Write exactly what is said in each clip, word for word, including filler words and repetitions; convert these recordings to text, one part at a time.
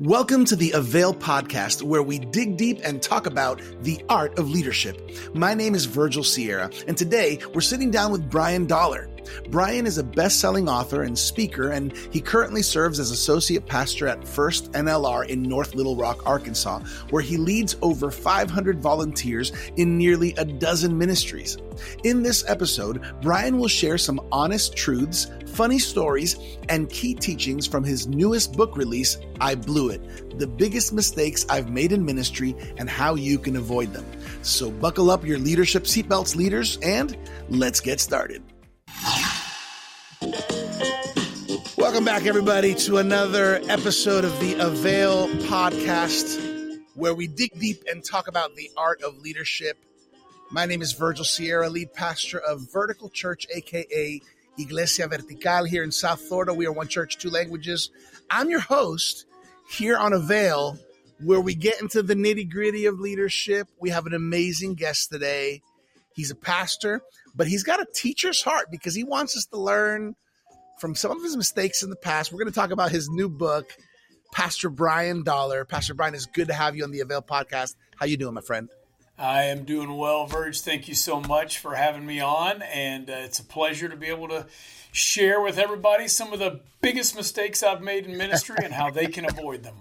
Welcome to the Avail podcast, where we dig deep and talk about the art of leadership. My name is Virgil Sierra, and today we're sitting down with Bryan Dollar. Bryan is a best-selling author and speaker, and he currently serves as associate pastor at First N L R in North Little Rock, Arkansas, where he leads over five hundred volunteers in nearly a dozen ministries. In this episode, Bryan will share some honest truths, funny stories, and key teachings from his newest book release, I Blew It: The Biggest Mistakes I've Made in Ministry and How You Can Avoid Them. So buckle up your leadership seatbelts, leaders, and let's get started. Welcome back, everybody, to another episode of the Avail podcast, where we dig deep and talk about the art of leadership. My name is Virgil Sierra, lead pastor of Vertical Church, aka Iglesia Vertical, here in South Florida. We are one church, two languages. I'm your host here on Avail, where we get into the nitty-gritty of leadership. We have an amazing guest today. He's a pastor, but he's got a teacher's heart because he wants us to learn from some of his mistakes in the past. We're going to talk about his new book, Pastor Bryan Dollar. Pastor Bryan, it's good to have you on the Avail podcast. How you doing, my friend? I am doing well, Verge. Thank you so much for having me on, and uh, it's a pleasure to be able to share with everybody some of the biggest mistakes I've made in ministry and how they can avoid them.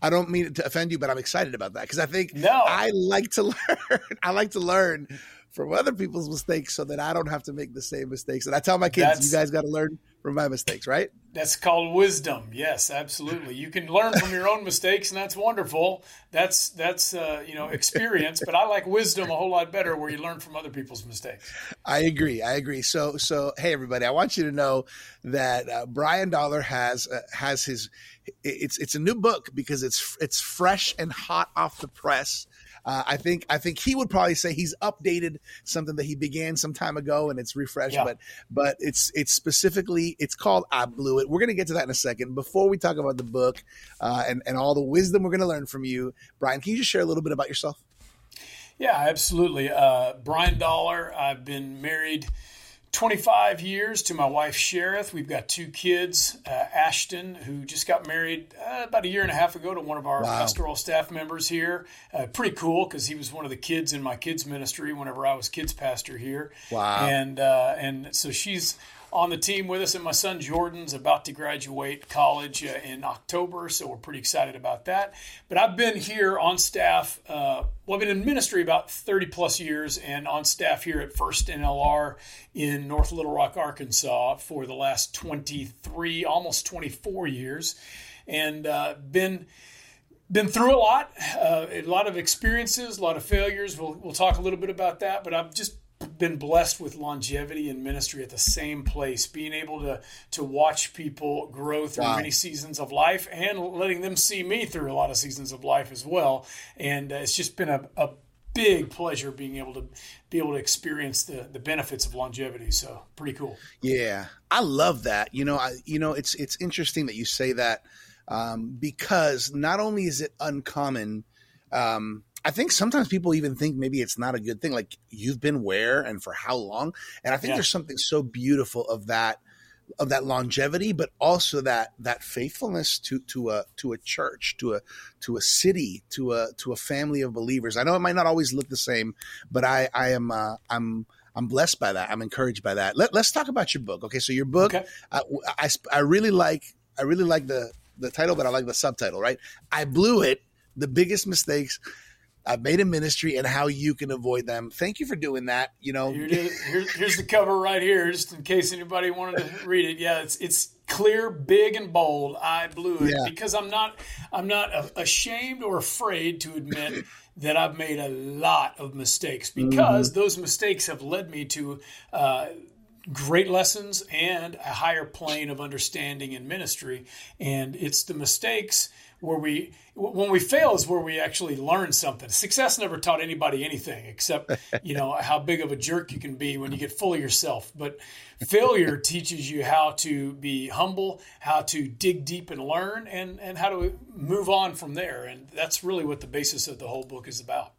I don't mean to offend you, but I'm excited about that because I think no. I like to learn. I like to learn from other people's mistakes so that I don't have to make the same mistakes. And I tell my kids, that's, you guys got to learn from my mistakes, right? That's called wisdom. Yes, absolutely. You can learn from your own mistakes, and that's wonderful. That's that's uh, you know experience. But I like wisdom a whole lot better, where you learn from other people's mistakes. I agree. I agree. So so hey everybody, I want you to know that uh, Bryan Dollar has uh, has his. It's it's a new book because it's it's fresh and hot off the press. Uh, I think I think he would probably say he's updated something that he began some time ago and it's refreshed, yeah. but but it's it's specifically it's called I Blew It. We're going to get to that in a second. Before we talk about the book uh, and and all the wisdom we're going to learn from you, Bryan, can you just share a little bit about yourself? Yeah, absolutely. Uh, Bryan Dollar. I've been married twenty-five years to my wife, Sherith. We've got two kids, uh, Ashton, who just got married uh, about a year and a half ago to one of our wow. pastoral staff members here. Uh, pretty cool because he was one of the kids in my kids ministry whenever I was kids pastor here. Wow. And uh, and so she's on the team with us, and my son Jordan's about to graduate college uh, in October, so we're pretty excited about that. But I've been here on staff, uh, well, I've been in ministry about thirty plus years and on staff here at First N L R in North Little Rock, Arkansas for the last twenty-three, almost twenty-four years, and uh, been... Been through a lot, uh, a lot of experiences, a lot of failures. We'll, we'll talk a little bit about that, but I've just been blessed with longevity in ministry at the same place, being able to to watch people grow through wow. many seasons of life and letting them see me through a lot of seasons of life as well. And uh, it's just been a, a big pleasure being able to be able to experience the, the benefits of longevity. So pretty cool. Yeah, I love that. You know, I, you know, it's it's interesting that you say that um, because not only is it uncommon, um, I think sometimes people even think maybe it's not a good thing. Like, you've been where and for how long? And I think yeah. there's something so beautiful of that, of that longevity, but also that, that faithfulness to, to a, to a church, to a, to a city, to a, to a family of believers. I know it might not always look the same, but I, I am, uh, I'm, I'm blessed by that. I'm encouraged by that. Let, let's talk about your book. Okay. So your book, okay. I, I, I really like, I really like the, the title, but I like the subtitle, right? I Blew It, The Biggest Mistakes I've Made in Ministry and How You Can Avoid Them. Thank you for doing that. You know, here is, here, here's the cover right here, just in case anybody wanted to read it. Yeah, it's it's clear, big, and bold. I blew it yeah. because I'm not I'm not ashamed or afraid to admit that I've made a lot of mistakes, because mm-hmm. those mistakes have led me to uh, great lessons and a higher plane of understanding in ministry. And it's the mistakes where we, when we fail, is where we actually learn something. Success never taught anybody anything except, you know, how big of a jerk you can be when you get full of yourself. But failure teaches you how to be humble, how to dig deep and learn, and, and how to move on from there. And that's really what the basis of the whole book is about.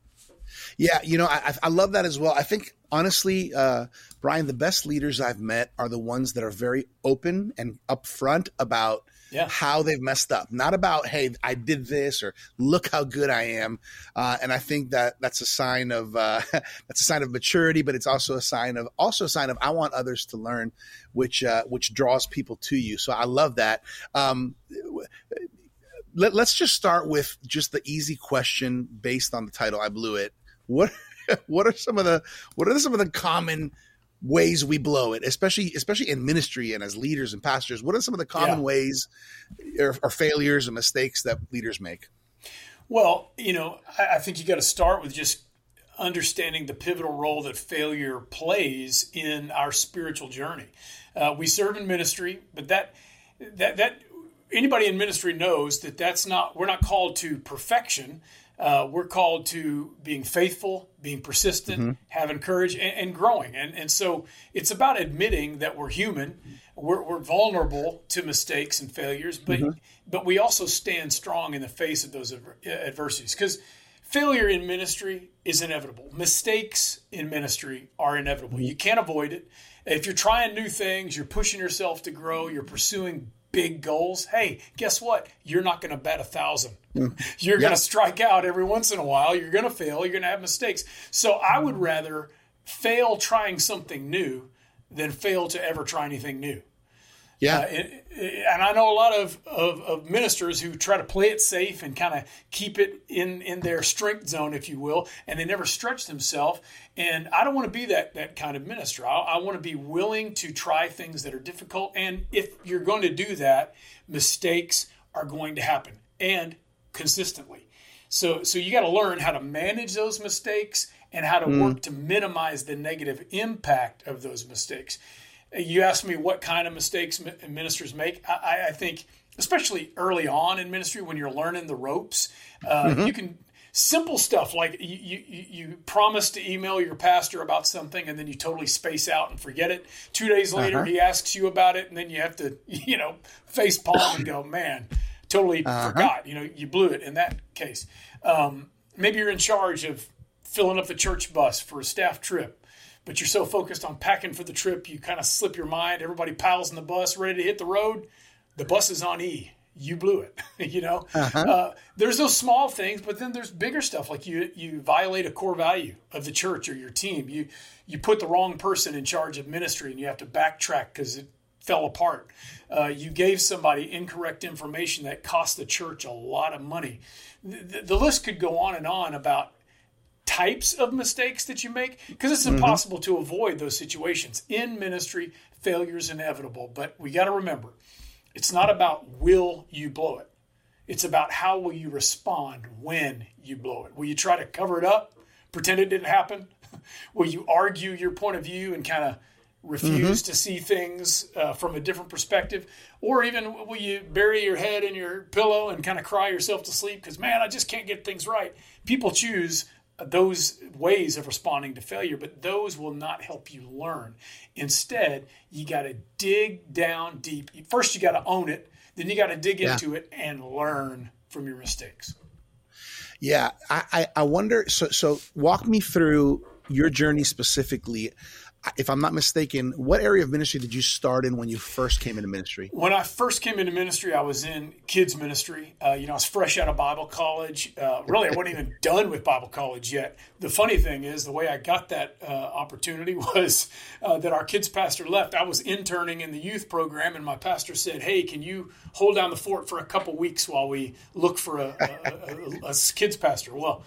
Yeah, you know, I, I love that as well. I think, honestly, uh, Bryan, the best leaders I've met are the ones that are very open and upfront about – yeah. how they've messed up, not about, hey, I did this or look how good I am. Uh, and I think that that's a sign of uh, that's a sign of maturity, but it's also a sign of also a sign of I want others to learn, which uh, which draws people to you. So I love that. Um, let, let's just start with just the easy question based on the title. I blew it. What what are some of the what are some of the common ways we blow it, especially especially in ministry and as leaders and pastors? What are some of the common yeah. ways or, or failures and mistakes that leaders make? Well, you know, I, I think you got to start with just understanding the pivotal role that failure plays in our spiritual journey. Uh, we serve in ministry, but that that that anybody in ministry knows that that's not we're not called to perfection. Uh, we're called to being faithful, being persistent, mm-hmm. having courage, and, and growing. And and so it's about admitting that we're human, we're, we're vulnerable to mistakes and failures, but mm-hmm. but we also stand strong in the face of those adversities. Because failure in ministry is inevitable. Mistakes in ministry are inevitable. You can't avoid it. If you're trying new things, you're pushing yourself to grow, you're pursuing big goals. Hey, guess what? You're not going to bat a thousand. You're yeah. going to strike out every once in a while. You're going to fail. You're going to have mistakes. So I would rather fail trying something new than fail to ever try anything new. Yeah. Uh, and, and I know a lot of, of, of ministers who try to play it safe and kind of keep it in, in their strength zone, if you will, and they never stretch themselves. And I don't want to be that, that kind of minister. I, I want to be willing to try things that are difficult. And if you're going to do that, mistakes are going to happen, and consistently. So, so you got to learn how to manage those mistakes and how to mm. work to minimize the negative impact of those mistakes. You asked me what kind of mistakes ministers make. I, I think, especially early on in ministry, when you're learning the ropes, uh, mm-hmm. you can simple stuff like you, you you promise to email your pastor about something and then you totally space out and forget it. Two days later, uh-huh. he asks you about it, and then you have to, you know, face palm and go, man, totally uh-huh. forgot. You know, you blew it in that case. Um, maybe you're in charge of filling up the church bus for a staff trip, but you're so focused on packing for the trip, you kind of slip your mind. Everybody piles in the bus, ready to hit the road. The bus is on E. You blew it. you know, uh-huh. uh, there's those small things, but then there's bigger stuff. Like you, you violate a core value of the church or your team. You, you put the wrong person in charge of ministry and you have to backtrack because it fell apart. Uh, you gave somebody incorrect information that cost the church a lot of money. The, the list could go on and on about types of mistakes that you make, because it's impossible mm-hmm. to avoid those situations. In ministry, failure is inevitable, but we got to remember, it's not about will you blow it. It's about how will you respond when you blow it. Will you try to cover it up, pretend it didn't happen? Will you argue your point of view and kind of refuse mm-hmm. to see things uh, from a different perspective? Or even will you bury your head in your pillow and kind of cry yourself to sleep because, man, I just can't get things right? People choose those ways of responding to failure, but those will not help you learn. Instead, you got to dig down deep. First, you got to own it. Then you got to dig yeah. into it and learn from your mistakes. Yeah. I, I, I wonder, so, so walk me through your journey specifically. If I'm not mistaken, what area of ministry did you start in when you first came into ministry? When I first came into ministry, I was in kids ministry. Uh, you know, I was fresh out of Bible college. Uh, really, I wasn't even done with Bible college yet. The funny thing is, the way I got that uh, opportunity was uh, that our kids pastor left. I was interning in the youth program, and my pastor said, hey, can you hold down the fort for a couple weeks while we look for a, a, a, a kids pastor? Well,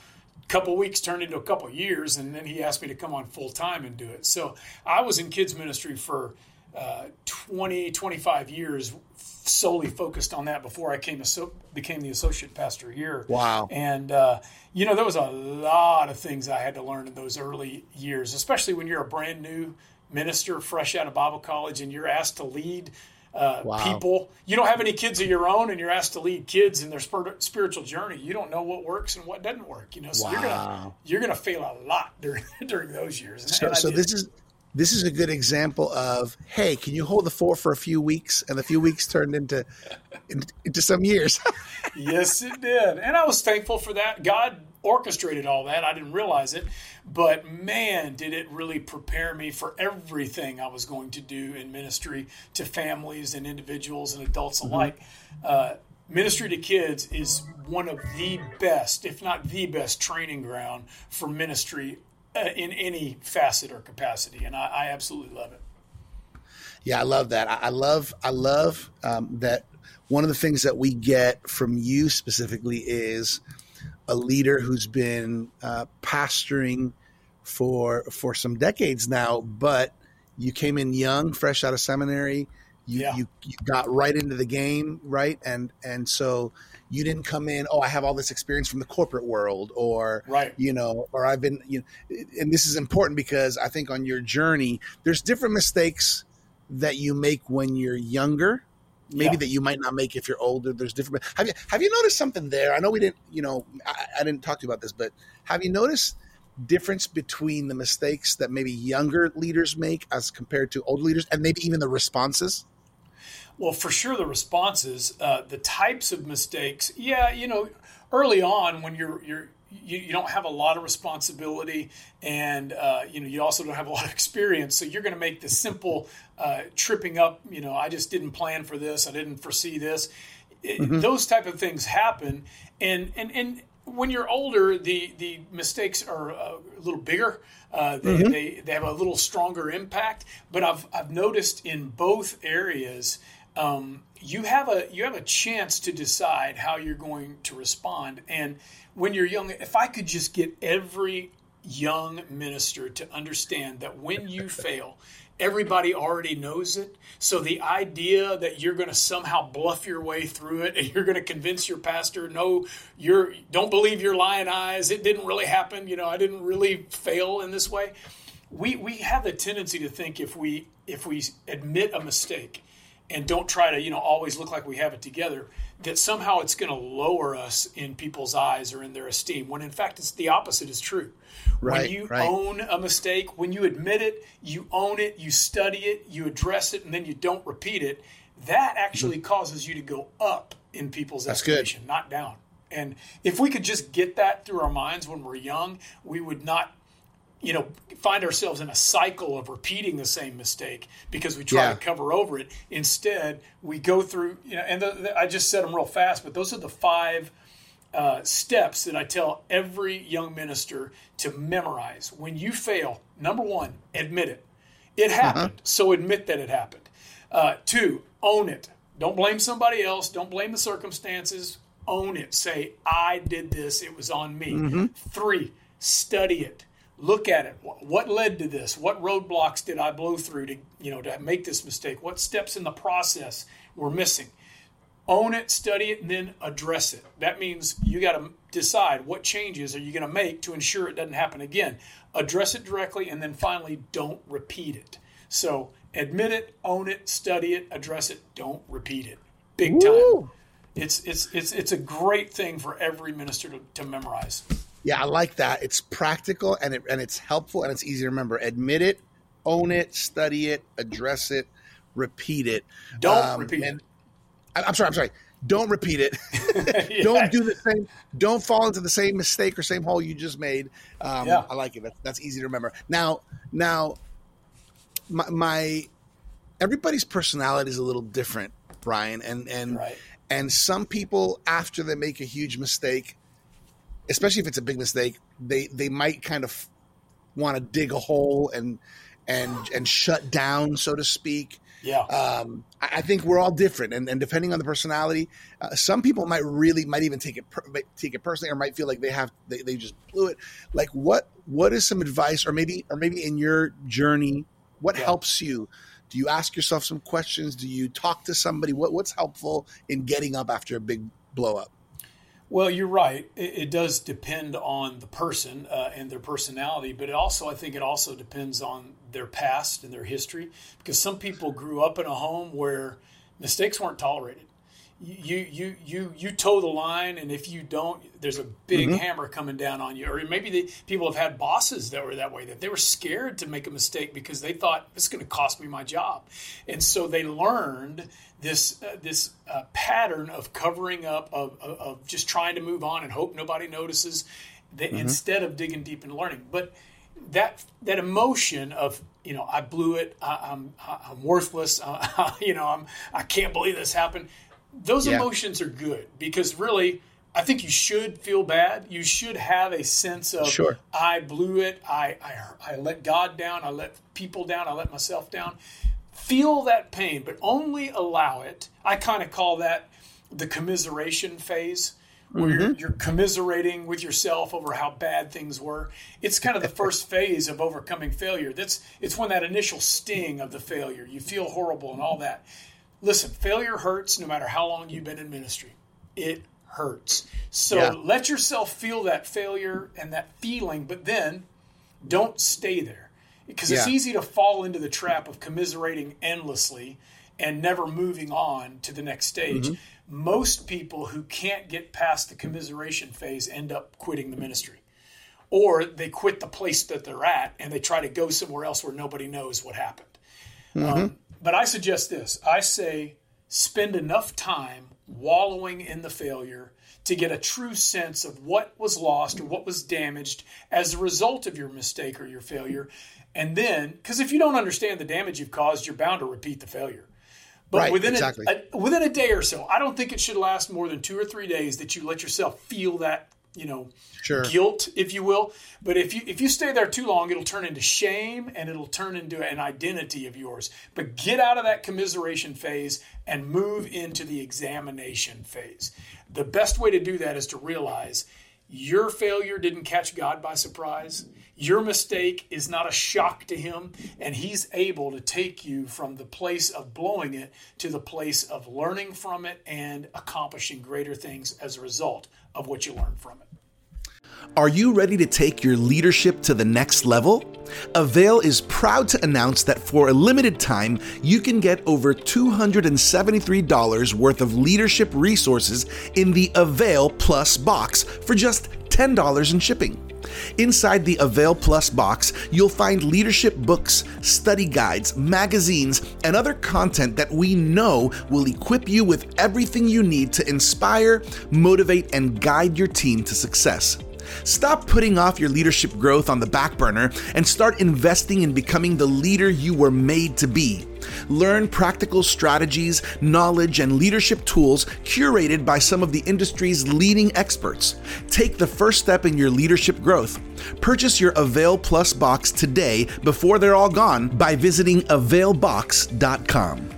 couple weeks turned into a couple years, and then he asked me to come on full time and do it. So I was in kids ministry for uh, twenty, twenty-five years, solely focused on that before I came so became the associate pastor here. Wow. And, uh, you know, there was a lot of things I had to learn in those early years, especially when you're a brand new minister, fresh out of Bible college, and you're asked to lead Uh, wow. people. You don't have any kids of your own, and you're asked to lead kids in their spir- spiritual journey. You don't know what works and what doesn't work. You know, so wow. you're gonna you're gonna fail a lot during during those years. And, so and so this is this is a good example of, hey, can you hold the fort for a few weeks? And a few weeks turned into in, into some years. Yes, it did, and I was thankful for that. God orchestrated all that. I didn't realize it, but man, did it really prepare me for everything I was going to do in ministry to families and individuals and adults mm-hmm. alike. Uh, ministry to kids is one of the best, if not the best, training ground for ministry uh, in any facet or capacity, and I, I absolutely love it. Yeah, I love that. I, I love, I love um, that. One of the things that we get from you specifically is a leader who's been uh, pastoring for for some decades now, but you came in young, fresh out of seminary. You, yeah. you you got right into the game, right? And and so you didn't come in, oh, I have all this experience from the corporate world, or right. you know, or I've been, you know, and this is important because I think on your journey, there's different mistakes that you make when you're younger. Maybe yeah. that you might not make if you're older. There's different. Have you have you noticed something there? I know we didn't, you know, I, I didn't talk to you about this, but have you noticed difference between the mistakes that maybe younger leaders make as compared to old leaders, and maybe even the responses? Well, for sure, the responses, uh, the types of mistakes. Yeah, you know, early on when you're you're. You, you don't have a lot of responsibility, and uh, you know you also don't have a lot of experience. So you're going to make the simple uh, tripping up. You know, I just didn't plan for this. I didn't foresee this. It, mm-hmm. Those type of things happen, and and and when you're older, the the mistakes are a little bigger. Uh, they, mm-hmm. they they have a little stronger impact. But I've I've noticed in both areas. Um, you have a you have a chance to decide how you're going to respond. And when you're young, if I could just get every young minister to understand that when you fail, everybody already knows it. So the idea that you're going to somehow bluff your way through it and you're going to convince your pastor, no, you're don't believe your lying eyes. It didn't really happen. You know, I didn't really fail in this way. We we have the tendency to think if we if we admit a mistake and don't try to, you know, always look like we have it together, that somehow it's going to lower us in people's eyes or in their esteem, when in fact it's the opposite is true. Right, when you right. own a mistake, when you admit it, you own it, you study it, you address it, and then you don't repeat it, that actually mm-hmm. causes you to go up in people's That's estimation, good. Not down. And if we could just get that through our minds when we're young, we would not, you know, find ourselves in a cycle of repeating the same mistake because we try yeah. to cover over it. Instead, we go through, you know, and the, the, I just said them real fast, but those are the five uh, steps that I tell every young minister to memorize. When you fail, number one, admit it. It happened, uh-huh. so admit that it happened. Uh, two, own it. Don't blame somebody else. Don't blame the circumstances. Own it. Say, I did this. It was on me. Mm-hmm. Three, study it. Look at it. What led to this? What roadblocks did I blow through to, you know, to make this mistake? What steps in the process were missing? Own it, study it, and then address it. That means you got to decide what changes are you going to make to ensure it doesn't happen again. Address it directly, and then finally, don't repeat it. So admit it, own it, study it, address it, don't repeat it. Big time. Woo! It's it's it's it's a great thing for every minister to, to memorize. Yeah, I like that. It's practical, and it and it's helpful, and it's easy to remember. Admit it, own it, study it, address it, repeat it. Don't um, repeat it. I'm sorry, I'm sorry. Don't repeat it. yeah. Don't do the same. Don't fall into the same mistake or same hole you just made. Um, yeah. I like it. That's, that's easy to remember. Now, now, my, my everybody's personality is a little different, Bryan, and and right. and some people after they make a huge mistake, especially if it's a big mistake, they, they might kind of want to dig a hole and and and shut down, so to speak. Yeah. Um, I, I think we're all different, and, and depending on the personality, uh, some people might really might even take it per, take it personally, or might feel like they have they, they just blew it. Like what what is some advice, or maybe or maybe in your journey, what yeah. helps you? Do you ask yourself some questions? Do you talk to somebody? What what's helpful in getting up after a big blow up? Well, you're right. It, it does depend on the person uh, and their personality, but it also, I think, it also depends on their past and their history. Because some people grew up in a home where mistakes weren't tolerated. You you you you toe the line, and if you don't, there's a big mm-hmm. hammer coming down on you. Or maybe the, people have had bosses that were that way, that they were scared to make a mistake because they thought it's going to cost me my job, and so they learned this uh, this uh, pattern of covering up, of, of of just trying to move on and hope nobody notices. the, mm-hmm. instead of digging deep and learning. But that that emotion of, you know, I blew it, I, I'm I'm worthless, I, you know, I'm I can't believe this happened. Those yeah. emotions are good, because really, I think you should feel bad. You should have a sense of, sure. I blew it. I, I I let God down. I let people down. I let myself down. Feel that pain, but only allow it. I kind of call that the commiseration phase, where mm-hmm. you're, you're commiserating with yourself over how bad things were. It's kind of the first phase of overcoming failure. That's it's when that initial sting of the failure, you feel horrible and all that. Listen, failure hurts no matter how long you've been in ministry. It hurts. So yeah. let yourself feel that failure and that feeling, but then don't stay there, because yeah. it's easy to fall into the trap of commiserating endlessly and never moving on to the next stage. Mm-hmm. Most people who can't get past the commiseration phase end up quitting the ministry, or they quit the place that they're at and they try to go somewhere else where nobody knows what happened. Mm-hmm. Um, but I suggest this. I say spend enough time wallowing in the failure to get a true sense of what was lost or what was damaged as a result of your mistake or your failure. And then, because if you don't understand the damage you've caused, you're bound to repeat the failure. But right, within, exactly. a, a, within a day or so, I don't think it should last more than two or three days that you let yourself feel that, you know, sure. guilt, if you will. But if you if you stay there too long, it'll turn into shame and it'll turn into an identity of yours. But get out of that commiseration phase and move into the examination phase. The best way to do that is to realize your failure didn't catch God by surprise. Your mistake is not a shock to him, and he's able to take you from the place of blowing it to the place of learning from it and accomplishing greater things as a result of what you learned from it. Are you ready to take your leadership to the next level? Avail is proud to announce that for a limited time, you can get over two hundred seventy-three dollars worth of leadership resources in the Avail Plus box for just ten dollars in shipping. Inside the Avail Plus box, you'll find leadership books, study guides, magazines, and other content that we know will equip you with everything you need to inspire, motivate, and guide your team to success. Stop putting off your leadership growth on the back burner and start investing in becoming the leader you were made to be. Learn practical strategies, knowledge, and leadership tools curated by some of the industry's leading experts. Take the first step in your leadership growth. Purchase your Avail Plus box today before they're all gone by visiting avail box dot com.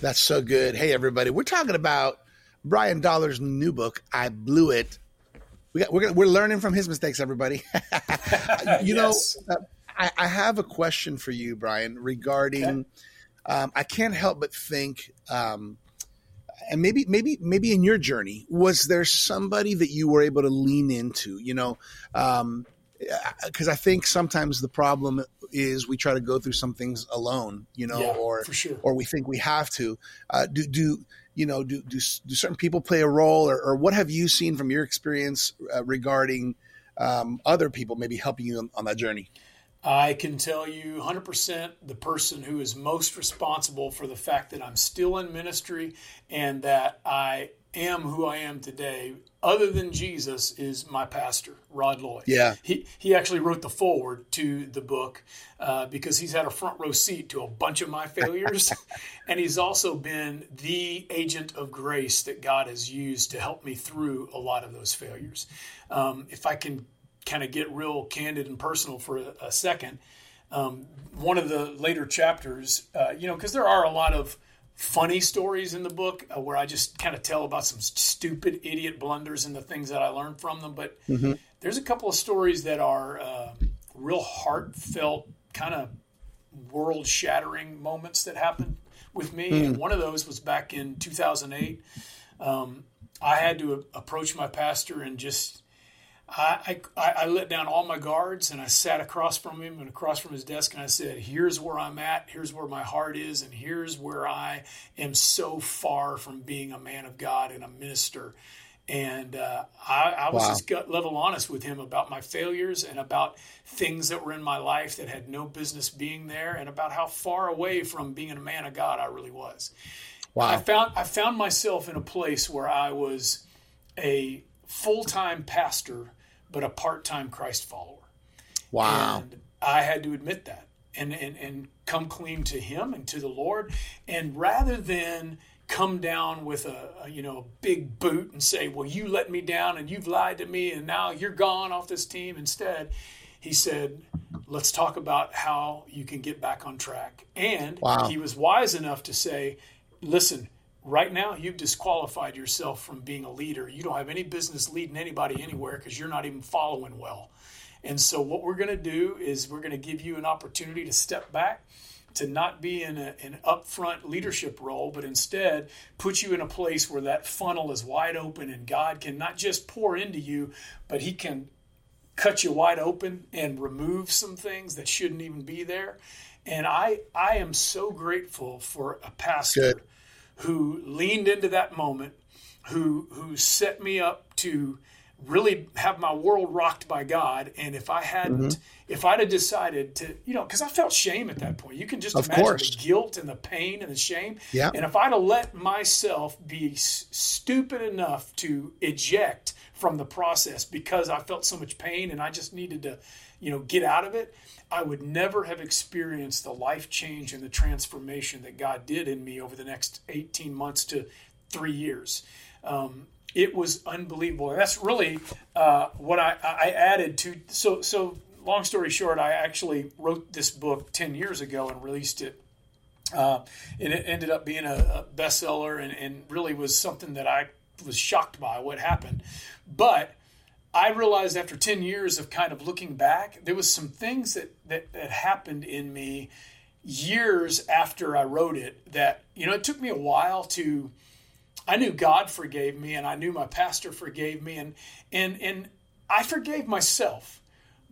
That's so good. Hey, everybody. We're talking about Bryan Dollar's new book, I Blew It. We got, we're, gonna, we're learning from his mistakes, everybody. you yes. know... Uh, I have a question for you, Bryan, regarding, okay. um, I can't help but think, um, and maybe, maybe, maybe in your journey, was there somebody that you were able to lean into, you know, um, cause I think sometimes the problem is we try to go through some things alone, you know, yeah, or, for sure. or we think we have to, uh, do, do, you know, do, do, do certain people play a role, or, or what have you seen from your experience uh, regarding, um, other people maybe helping you on, on that journey? I can tell you one hundred percent the person who is most responsible for the fact that I'm still in ministry and that I am who I am today, other than Jesus, is my pastor, Rod Lloyd. Yeah. He he actually wrote the foreword to the book uh, because he's had a front row seat to a bunch of my failures. And he's also been the agent of grace that God has used to help me through a lot of those failures. Um, if I can kind of get real candid and personal for a, a second. Um, one of the later chapters, uh, you know, because there are a lot of funny stories in the book uh, where I just kind of tell about some stupid idiot blunders and the things that I learned from them. But mm-hmm. there's a couple of stories that are uh, real heartfelt, kind of world shattering moments that happened with me. Mm. And one of those was back in two thousand eight. Um, I had to a- approach my pastor and just, I, I, I let down all my guards and I sat across from him and across from his desk and I said, here's where I'm at, here's where my heart is, and here's where I am so far from being a man of God and a minister. And uh, I, I was wow. just gut level honest with him about my failures and about things that were in my life that had no business being there and about how far away from being a man of God I really was. Wow. I found I found myself in a place where I was a full-time pastor but a part-time Christ follower. Wow. And I had to admit that and, and, and come clean to him and to the Lord. And rather than come down with a, a, you know, big boot and say, well, you let me down and you've lied to me and now you're gone off this team. Instead, he said, let's talk about how you can get back on track. And wow. he was wise enough to say, listen, right now you've disqualified yourself from being a leader. You don't have any business leading anybody anywhere because you're not even following well. And so what we're going to do is we're going to give you an opportunity to step back, to not be in a, an upfront leadership role, but instead put you in a place where that funnel is wide open and God can not just pour into you, but he can cut you wide open and remove some things that shouldn't even be there. And I, I am so grateful for a pastor Good. who leaned into that moment, who, who set me up to really have my world rocked by God. And if I hadn't, mm-hmm. if I'd have decided to, you know, because I felt shame at that point. You can just of imagine course. the guilt and the pain and the shame. Yeah. And if I'd have let myself be s- stupid enough to eject from the process because I felt so much pain and I just needed to, you know, get out of it, I would never have experienced the life change and the transformation that God did in me over the next eighteen months to three years. Um, It was unbelievable. And that's really uh, what I, I added to. So, so long story short, I actually wrote this book ten years ago and released it. Uh, and it ended up being a, a bestseller and, and really was something that I was shocked by what happened. But I realized after ten years of kind of looking back, there was some things that, that, that happened in me years after I wrote it that, you know, it took me a while to... I knew God forgave me and I knew my pastor forgave me and and and I forgave myself.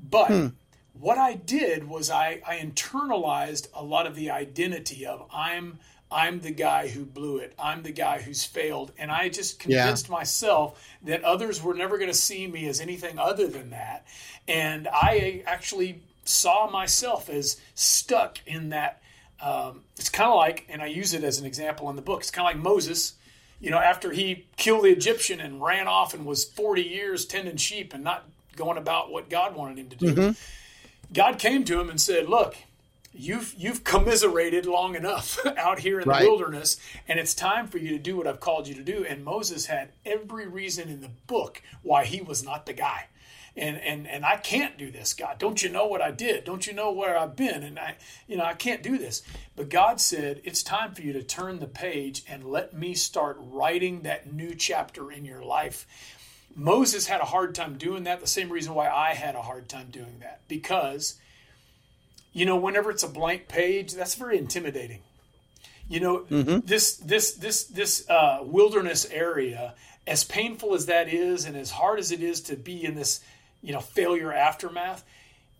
But hmm. what I did was I, I internalized a lot of the identity of I'm I'm the guy who blew it. I'm the guy who's failed. And I just convinced yeah. myself that others were never going to see me as anything other than that. And I actually saw myself as stuck in that. Um, it's kind of like, and I use it as an example in the book, it's kind of like Moses. You know, after he killed the Egyptian and ran off and was forty years tending sheep and not going about what God wanted him to do, mm-hmm. God came to him and said, look, you've you've commiserated long enough out here in right. the wilderness, and it's time for you to do what I've called you to do. And Moses had every reason in the book why he was not the guy. And and and I can't do this, God. Don't you know what I did? Don't you know where I've been? And I, you know, I can't do this. But God said, it's time for you to turn the page and let me start writing that new chapter in your life. Moses had a hard time doing that. The same reason why I had a hard time doing that. Because, you know, whenever it's a blank page, that's very intimidating. You know, mm-hmm. this this this this uh, wilderness area, as painful as that is, and as hard as it is to be in this, you know, failure aftermath,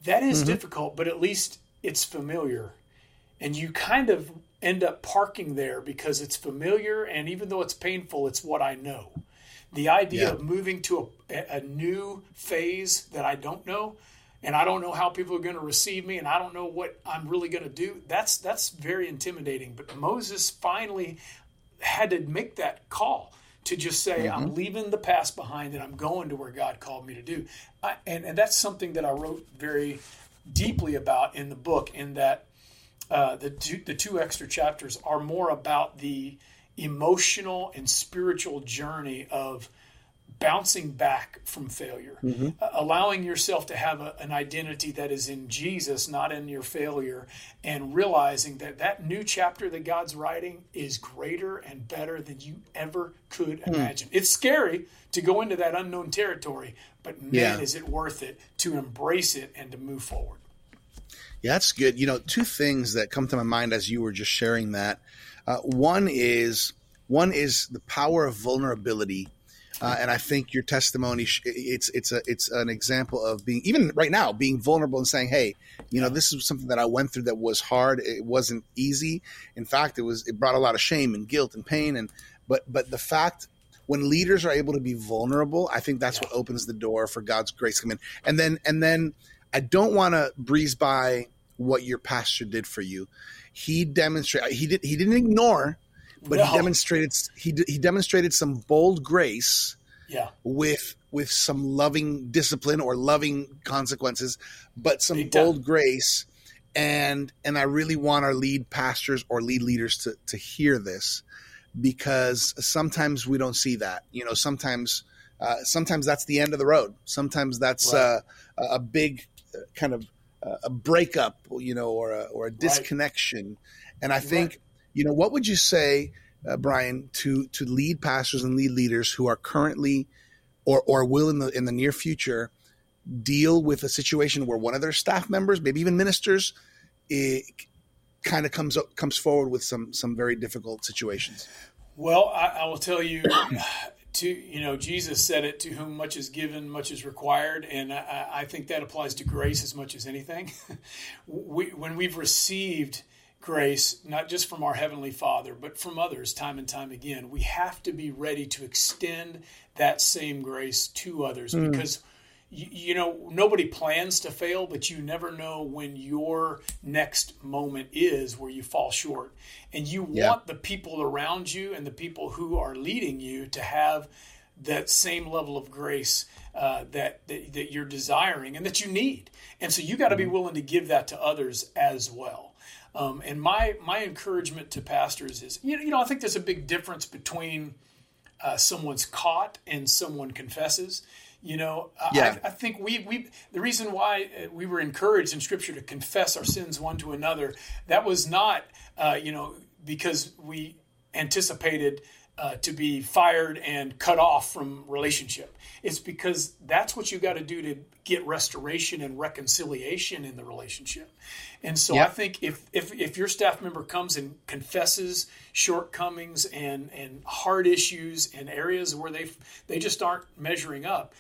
that is mm-hmm. difficult, but at least it's familiar. And you kind of end up parking there because it's familiar. And even though it's painful, it's what I know. The idea yeah. of moving to a, a new phase that I don't know, and I don't know how people are going to receive me, and I don't know what I'm really going to do. That's, that's very intimidating. But Moses finally had to make that call. To just say, mm-hmm. I'm leaving the past behind and I'm going to where God called me to do. I, and, and that's something that I wrote very deeply about in the book, in that uh, the, two, the two extra chapters are more about the emotional and spiritual journey of bouncing back from failure, mm-hmm. uh, allowing yourself to have a, an identity that is in Jesus, not in your failure, and realizing that that new chapter that God's writing is greater and better than you ever could mm. imagine. It's scary to go into that unknown territory, but man, yeah. is it worth it to embrace it and to move forward. Yeah, that's good. You know, two things that come to my mind as you were just sharing that. Uh, one is, one is the power of vulnerability. Uh, and I think your testimony, it's it's a it's an example of being, even right now, being vulnerable and saying, hey, you know, this is something that I went through that was hard. It wasn't easy. In fact, it was it brought a lot of shame and guilt and pain. And but but the fact when leaders are able to be vulnerable, I think that's what opens the door for God's grace to come in. And then and then I don't want to breeze by what your pastor did for you. He demonstrated he did he didn't ignore. But no. he demonstrated he he demonstrated some bold grace yeah. with with some loving discipline or loving consequences, but some Big bold time. grace. And and I really want our lead pastors or lead leaders to to hear this, because sometimes we don't see that. You know, sometimes uh, sometimes that's the end of the road. Sometimes that's right. uh, a big kind of uh, a breakup, you know, or a, or a disconnection. Right. And I think, right. you know, what would you say, uh, Bryan, to to lead pastors and lead leaders who are currently or or will in the in the near future deal with a situation where one of their staff members, maybe even ministers, it kind of comes up, comes forward with some some very difficult situations? Well, I, I will tell you, to you know, Jesus said it: "To whom much is given, much is required," and I, I think that applies to grace as much as anything. we, when we've received grace, not just from our Heavenly Father, but from others time and time again, we have to be ready to extend that same grace to others, mm. because you, you know, nobody plans to fail, but you never know when your next moment is where you fall short. And you yeah. want the people around you and the people who are leading you to have that same level of grace uh, that, that that you're desiring and that you need. And so you got to mm-hmm. be willing to give that to others as well. Um, and my my encouragement to pastors is, you know, you know I think there's a big difference between uh, someone's caught and someone confesses. You know, yeah. I, I think we we the reason why we were encouraged in Scripture to confess our sins one to another, that was not, uh, you know, because we anticipated uh, to be fired and cut off from relationship. It's because that's what you got to do to get restoration and reconciliation in the relationship. And so yeah. I think if, if if your staff member comes and confesses shortcomings and, and hard issues and areas where they they just aren't measuring up,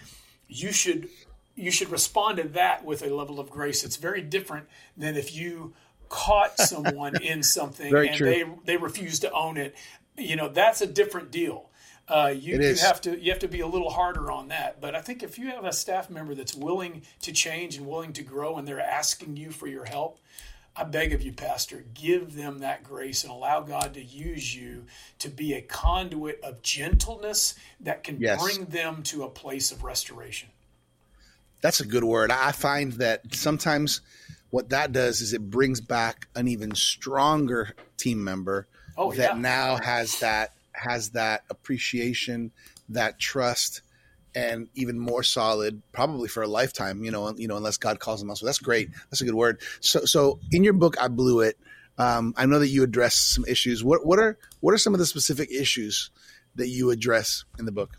you should you should respond to that with a level of grace. It's very different than if you caught someone in something very and true. they they refuse to own it. You know, that's a different deal. Uh, you, you have to you have to be a little harder on that. But I think if you have a staff member that's willing to change and willing to grow and they're asking you for your help, I beg of you, Pastor, give them that grace and allow God to use you to be a conduit of gentleness that can yes. bring them to a place of restoration. That's a good word. I find that sometimes what that does is it brings back an even stronger team member oh, that yeah. now has that. has that appreciation, that trust, and even more solid, probably for a lifetime, you know, you know, unless God calls them out. So that's great. That's a good word. So, so in your book, I Blew It. Um, I know that you addressed some issues. What, what are, what are some of the specific issues that you address in the book?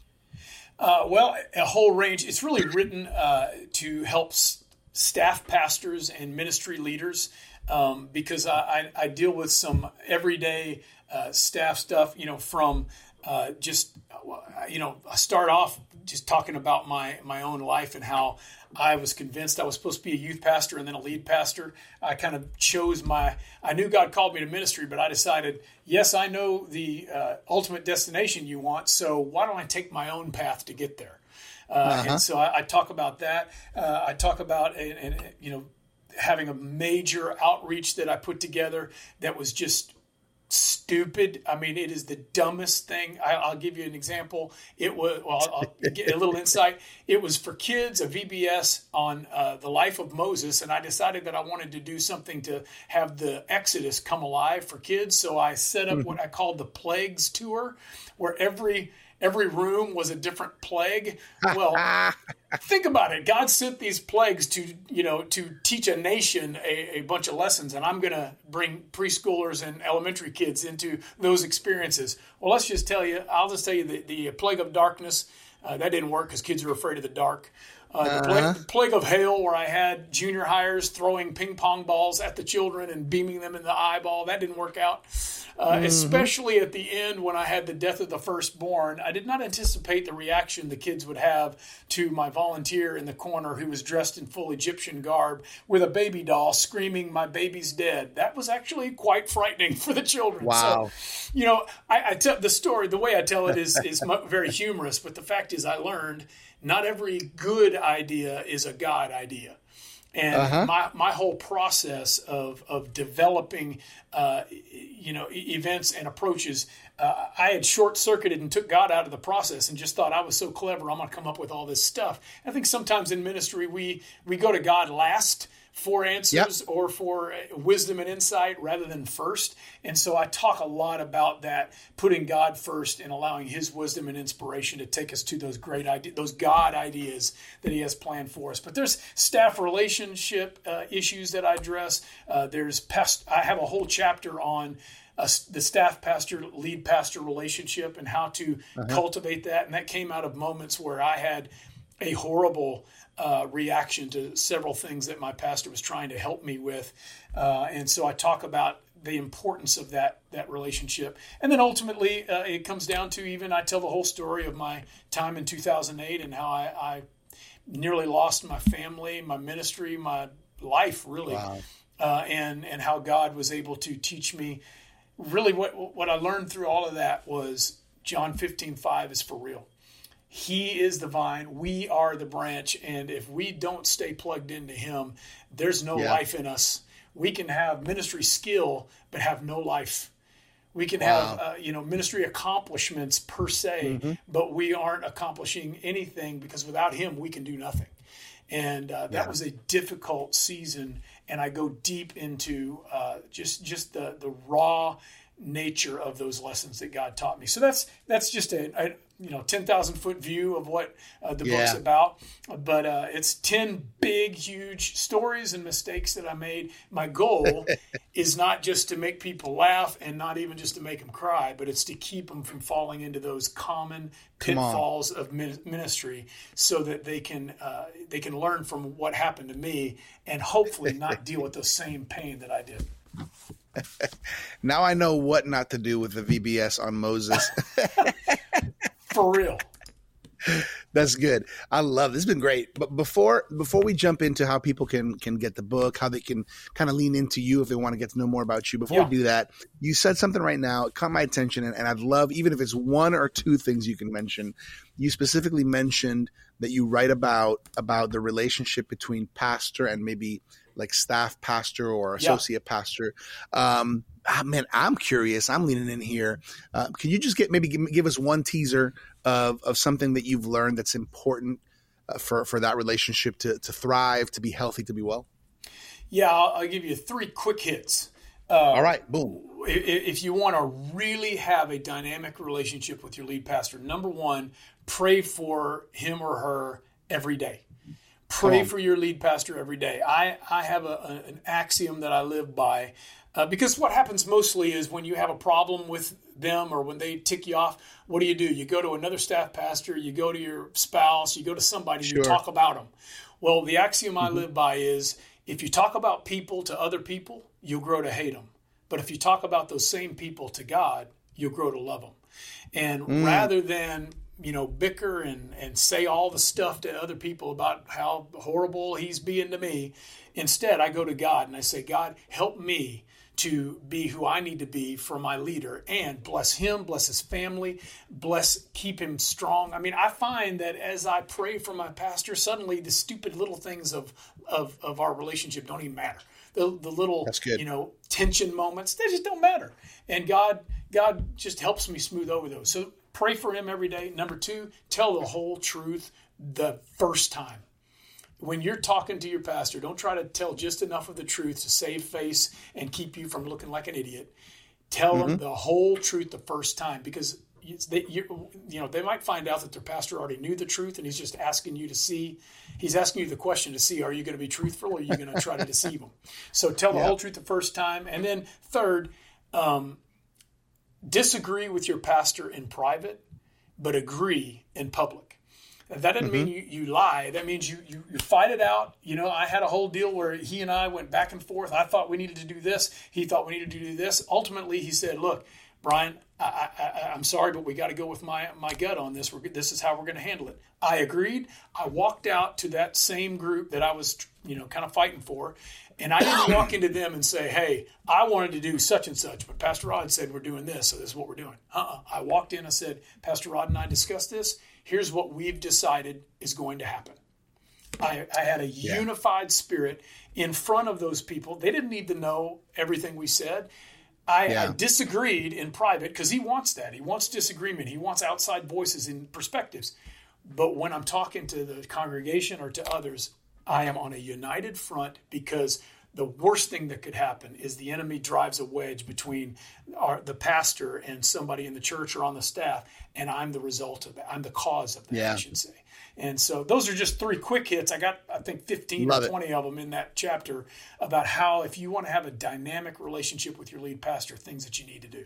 Uh, well, a whole range. It's really written uh, to help s- staff pastors and ministry leaders, um, because I, I, I deal with some everyday Uh, staff stuff, you know, from uh, just, you know, I start off just talking about my, my own life and how I was convinced I was supposed to be a youth pastor and then a lead pastor. I kind of chose my, I knew God called me to ministry, but I decided, yes, I know the uh, ultimate destination you want, so why don't I take my own path to get there? Uh, uh-huh. And so I, I talk about that. Uh, I talk about, and, and you know, having a major outreach that I put together that was just stupid. I mean, it is the dumbest thing. I, I'll give you an example. It was, well, I'll, I'll get a little insight. It was for kids, a V B S on uh, the life of Moses. And I decided that I wanted to do something to have the Exodus come alive for kids. So I set up what I called the Plagues Tour, where every Every room was a different plague. Well, think about it. God sent these plagues to, you know, to teach a nation a, a bunch of lessons, and I'm going to bring preschoolers and elementary kids into those experiences. Well, let's just tell you, I'll just tell you the, the plague of darkness, uh, that didn't work because kids are afraid of the dark. Uh, the, plague, the plague of hail, where I had junior hires throwing ping pong balls at the children and beaming them in the eyeball. That didn't work out, uh, mm-hmm. especially at the end when I had the death of the firstborn. I did not anticipate the reaction the kids would have to my volunteer in the corner who was dressed in full Egyptian garb with a baby doll screaming, "My baby's dead." That was actually quite frightening for the children. Wow. So, you know, I, I tell the story, the way I tell it is, is very humorous, but the fact is I learned not every good idea is a God idea. And uh-huh. my, my whole process of, of developing, uh, you know, events and approaches uh, I had short-circuited and took God out of the process and just thought I was so clever, I'm going to come up with all this stuff. I think sometimes in ministry, we, we go to God last for answers, yep, or for wisdom and insight rather than first. And so I talk a lot about that, putting God first and allowing his wisdom and inspiration to take us to those great ideas, those God ideas that he has planned for us. But there's staff relationship uh, issues that I address. Uh, there's past, I have a whole chapter on Uh, the staff pastor, lead pastor relationship and how to uh-huh. cultivate that. And that came out of moments where I had a horrible uh, reaction to several things that my pastor was trying to help me with. Uh, and so I talk about the importance of that that relationship. And then ultimately uh, it comes down to, even I tell the whole story of my time in two thousand eight and how I, I nearly lost my family, my ministry, my life, really. Wow. Uh, and, and how God was able to teach me. Really, what what I learned through all of that was John fifteen five is for real. He is the vine. We are the branch. And if we don't stay plugged into him, there's no yeah. life in us. We can have ministry skill, but have no life. We can wow. have, uh, you know, ministry accomplishments per se, mm-hmm. but we aren't accomplishing anything, because without him, we can do nothing. And uh, that yeah. was a difficult season. And I go deep into uh, just just the, the raw nature of those lessons that God taught me. So that's that's just a, a you know ten thousand foot view of what uh, the yeah. book's about. But uh, it's ten big, huge stories and mistakes that I made. My goal is not just to make people laugh and not even just to make them cry, but it's to keep them from falling into those common pitfalls of ministry, so that they can uh, they can learn from what happened to me and hopefully not deal with the same pain that I did. Now I know what not to do with the V B S on Moses. For real. That's good. I love this. It's been great. But before before we jump into how people can can get the book, how they can kind of lean into you if they want to get to know more about you, before yeah. we do that, you said something right now. It caught my attention, and, and I'd love, even if it's one or two things you can mention. You specifically mentioned that you write about about the relationship between pastor and maybe like staff pastor or associate yeah. pastor. Um, oh man, I'm curious. I'm leaning in here. Uh, can you just get maybe give, give us one teaser of of something that you've learned that's important uh, for, for that relationship to, to thrive, to be healthy, to be well? Yeah, I'll, I'll give you three quick hits. Uh, All right, boom. If, if you want to really have a dynamic relationship with your lead pastor, number one, pray for him or her every day. Pray for your lead pastor every day. I, I have a, a, an axiom that I live by, uh, because what happens mostly is when you have a problem with them or when they tick you off, what do you do? You go to another staff pastor, you go to your spouse, you go to somebody, sure. you talk about them. Well, the axiom mm-hmm. I live by is, if you talk about people to other people, you'll grow to hate them. But if you talk about those same people to God, you'll grow to love them. And mm. rather than you know, bicker and, and say all the stuff to other people about how horrible he's being to me. Instead, I go to God and I say, God, help me to be who I need to be for my leader, and bless him, bless his family, bless, keep him strong. I mean, I find that as I pray for my pastor, suddenly the stupid little things of, of, of our relationship don't even matter. The, the little, That's good. you know, tension moments, they just don't matter. And God, God just helps me smooth over those. So, pray for him every day. Number two, tell the whole truth the first time. When you're talking to your pastor, don't try to tell just enough of the truth to save face and keep you from looking like an idiot. Tell mm-hmm. them the whole truth the first time, because they, you, you know, they might find out that their pastor already knew the truth, and he's just asking you to see. He's asking you the question to see, are you going to be truthful, or are you going to try to deceive them? So tell the yeah. whole truth the first time. And then third, um, disagree with your pastor in private, but agree in public. That doesn't mm-hmm. mean you, you lie. That means you, you you fight it out. You know, I had a whole deal where he and I went back and forth. I thought we needed to do this. He thought we needed to do this. Ultimately, he said, look, Bryan, I, I, I'm sorry, but we got to go with my, my gut on this. We're, this is how we're going to handle it. I agreed. I walked out to that same group that I was, you know, kind of fighting for. And I didn't walk into them and say, hey, I wanted to do such and such, but Pastor Rod said we're doing this, so this is what we're doing. Uh-uh. I walked in, I said, Pastor Rod and I discussed this. Here's what we've decided is going to happen. I, I had a yeah. unified spirit in front of those people. They didn't need to know everything we said. I, yeah. I disagreed in private because he wants that. He wants disagreement. He wants outside voices and perspectives. But when I'm talking to the congregation or to others, I am on a united front, because the worst thing that could happen is the enemy drives a wedge between our, the pastor and somebody in the church or on the staff, and I'm the result of that. I'm the cause of that, yeah. I should say. And so those are just three quick hits. I got, I think, fifteen Love or twenty it. Of them in that chapter about how, if you want to have a dynamic relationship with your lead pastor, things that you need to do.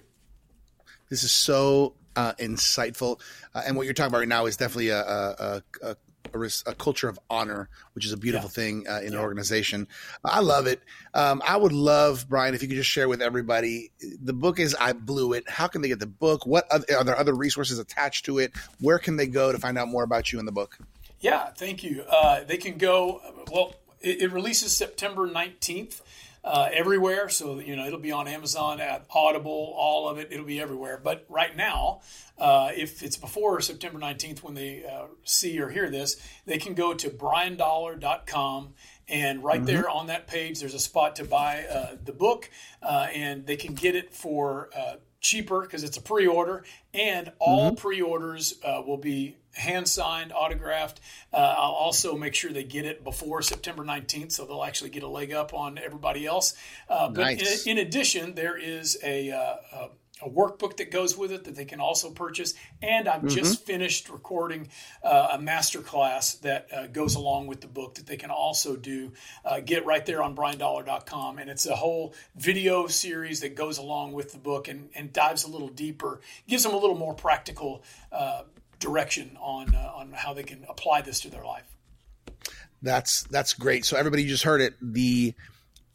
This is so uh, insightful. Uh, and what you're talking about right now is definitely a, a, a, a, a culture of honor, which is a beautiful yeah. thing uh, in yeah. an organization. I love it. Um, I would love, Bryan, if you could just share with everybody, the book is I Blew It. How can they get the book? What other, are there other resources attached to it? Where can they go to find out more about you and the book? Yeah, thank you. Uh, they can go, well, it, it releases September nineteenth. Uh, everywhere. So, you know, it'll be on Amazon, at Audible, all of it. It'll be everywhere. But right now, uh, if it's before September nineteenth, when they uh, see or hear this, they can go to Bryan Dollar dot com. And right mm-hmm. there on that page, there's a spot to buy uh, the book, uh, and they can get it for uh, cheaper because it's a pre-order, and all mm-hmm. pre-orders uh, will be hand-signed, autographed. Uh, I'll also make sure they get it before September nineteenth, so they'll actually get a leg up on everybody else. Uh, nice. But in, in addition, there is a, uh, a a workbook that goes with it that they can also purchase. And I've mm-hmm. just finished recording uh, a masterclass that uh, goes along with the book that they can also do. Uh, get right there on Bryan Dollar dot com. And it's a whole video series that goes along with the book and, and dives a little deeper, gives them a little more practical uh direction on uh, on how they can apply this to their life. That's that's great. So everybody just heard it. The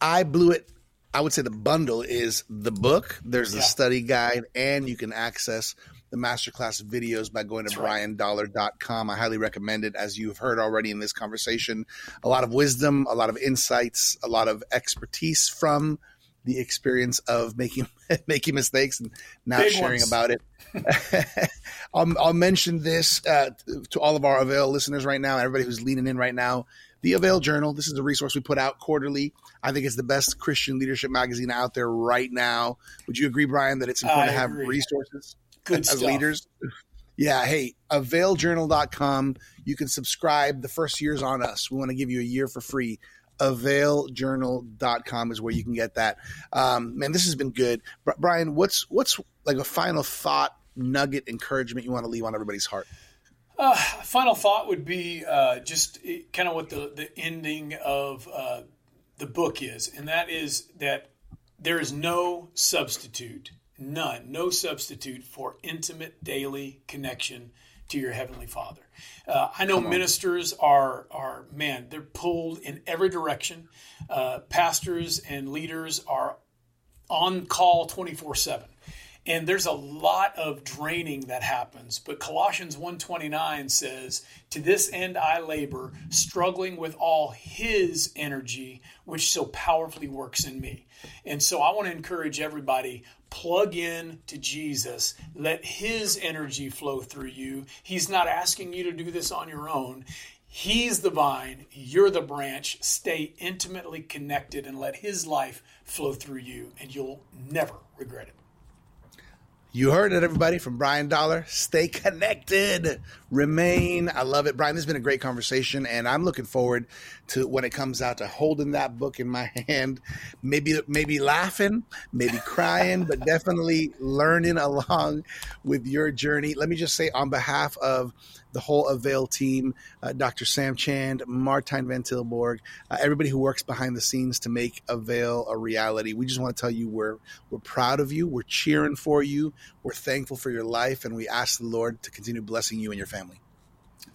I Blew It, I would say the bundle is the book. There's the yeah. study guide, and you can access the masterclass videos by going to Bryan Dollar dot com. I highly recommend it. As you've heard already in this conversation, a lot of wisdom, a lot of insights, a lot of expertise from the experience of making making mistakes and not Big sharing ones. About it. I'll, I'll mention this uh, to all of our Avail listeners right now, everybody who's leaning in right now. The Avail Journal, this is a resource we put out quarterly. I think it's the best Christian leadership magazine out there right now. Would you agree, Bryan, that it's important I to have agree. Resources Good as stuff. Leaders? Yeah, hey, Avail Journal dot com. You can subscribe. The first year's on us. We want to give you a year for free. Avail Journal dot com is where you can get that. Um, man, this has been good. Br- Bryan, what's what's like a final thought, nugget, encouragement you want to leave on everybody's heart? Uh, final thought would be uh, just kind of what the, the ending of uh, the book is, and that is that there is no substitute, none, no substitute for intimate daily connection to your Heavenly Father. Uh, I know ministers are, are, man, they're pulled in every direction. Uh, pastors and leaders are on call twenty-four seven. And there's a lot of draining that happens. But Colossians one twenty-nine says, to this end I labor, struggling with all his energy, which so powerfully works in me. And so I want to encourage everybody, plug in to Jesus. Let his energy flow through you. He's not asking you to do this on your own. He's the vine, you're the branch. Stay intimately connected and let his life flow through you, and you'll never regret it. You heard it, everybody, from Bryan Dollar. Stay connected. Remain. I love it. Bryan, this has been a great conversation, and I'm looking forward to when it comes out to holding that book in my hand, maybe maybe laughing, maybe crying, but definitely learning along with your journey. Let me just say, on behalf of the whole Avail team, uh, Doctor Sam Chand, Martijn Van Tilborg, uh, everybody who works behind the scenes to make Avail a reality. We just want to tell you we're we're proud of you. We're cheering for you. We're thankful for your life, and we ask the Lord to continue blessing you and your family.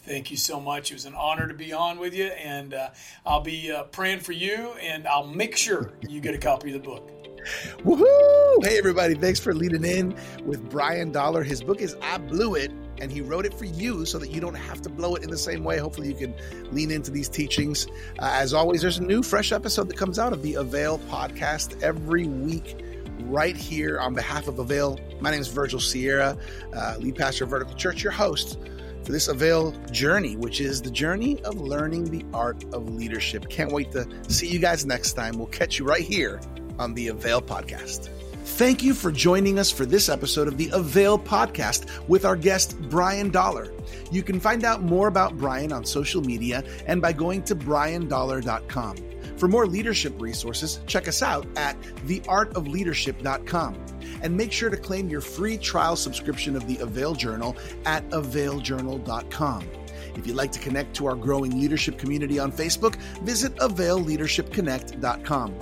Thank you so much. It was an honor to be on with you, and uh, I'll be uh, praying for you, and I'll make sure you get a copy of the book. Woohoo! Hey, everybody. Thanks for leading in with Bryan Dollar. His book is I Blew It, and he wrote it for you so that you don't have to blow it in the same way. Hopefully you can lean into these teachings. Uh, as always, there's a new fresh episode that comes out of the Avail podcast every week right here. On behalf of Avail, my name is Virgil Sierra, uh, lead pastor of Vertical Church, your host for this Avail journey, which is the journey of learning the art of leadership. Can't wait to see you guys next time. We'll catch you right here on the Avail podcast. Thank you for joining us for this episode of the Avail Podcast with our guest, Bryan Dollar. You can find out more about Bryan on social media and by going to Bryan Dollar dot com. For more leadership resources, check us out at the art of leadership dot com. And make sure to claim your free trial subscription of the Avail Journal at avail journal dot com. If you'd like to connect to our growing leadership community on Facebook, visit avail leadership connect dot com.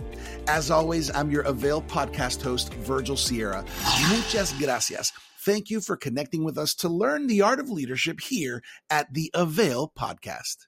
As always, I'm your Avail podcast host, Virgil Sierra. Muchas gracias. Thank you for connecting with us to learn the art of leadership here at the Avail Podcast.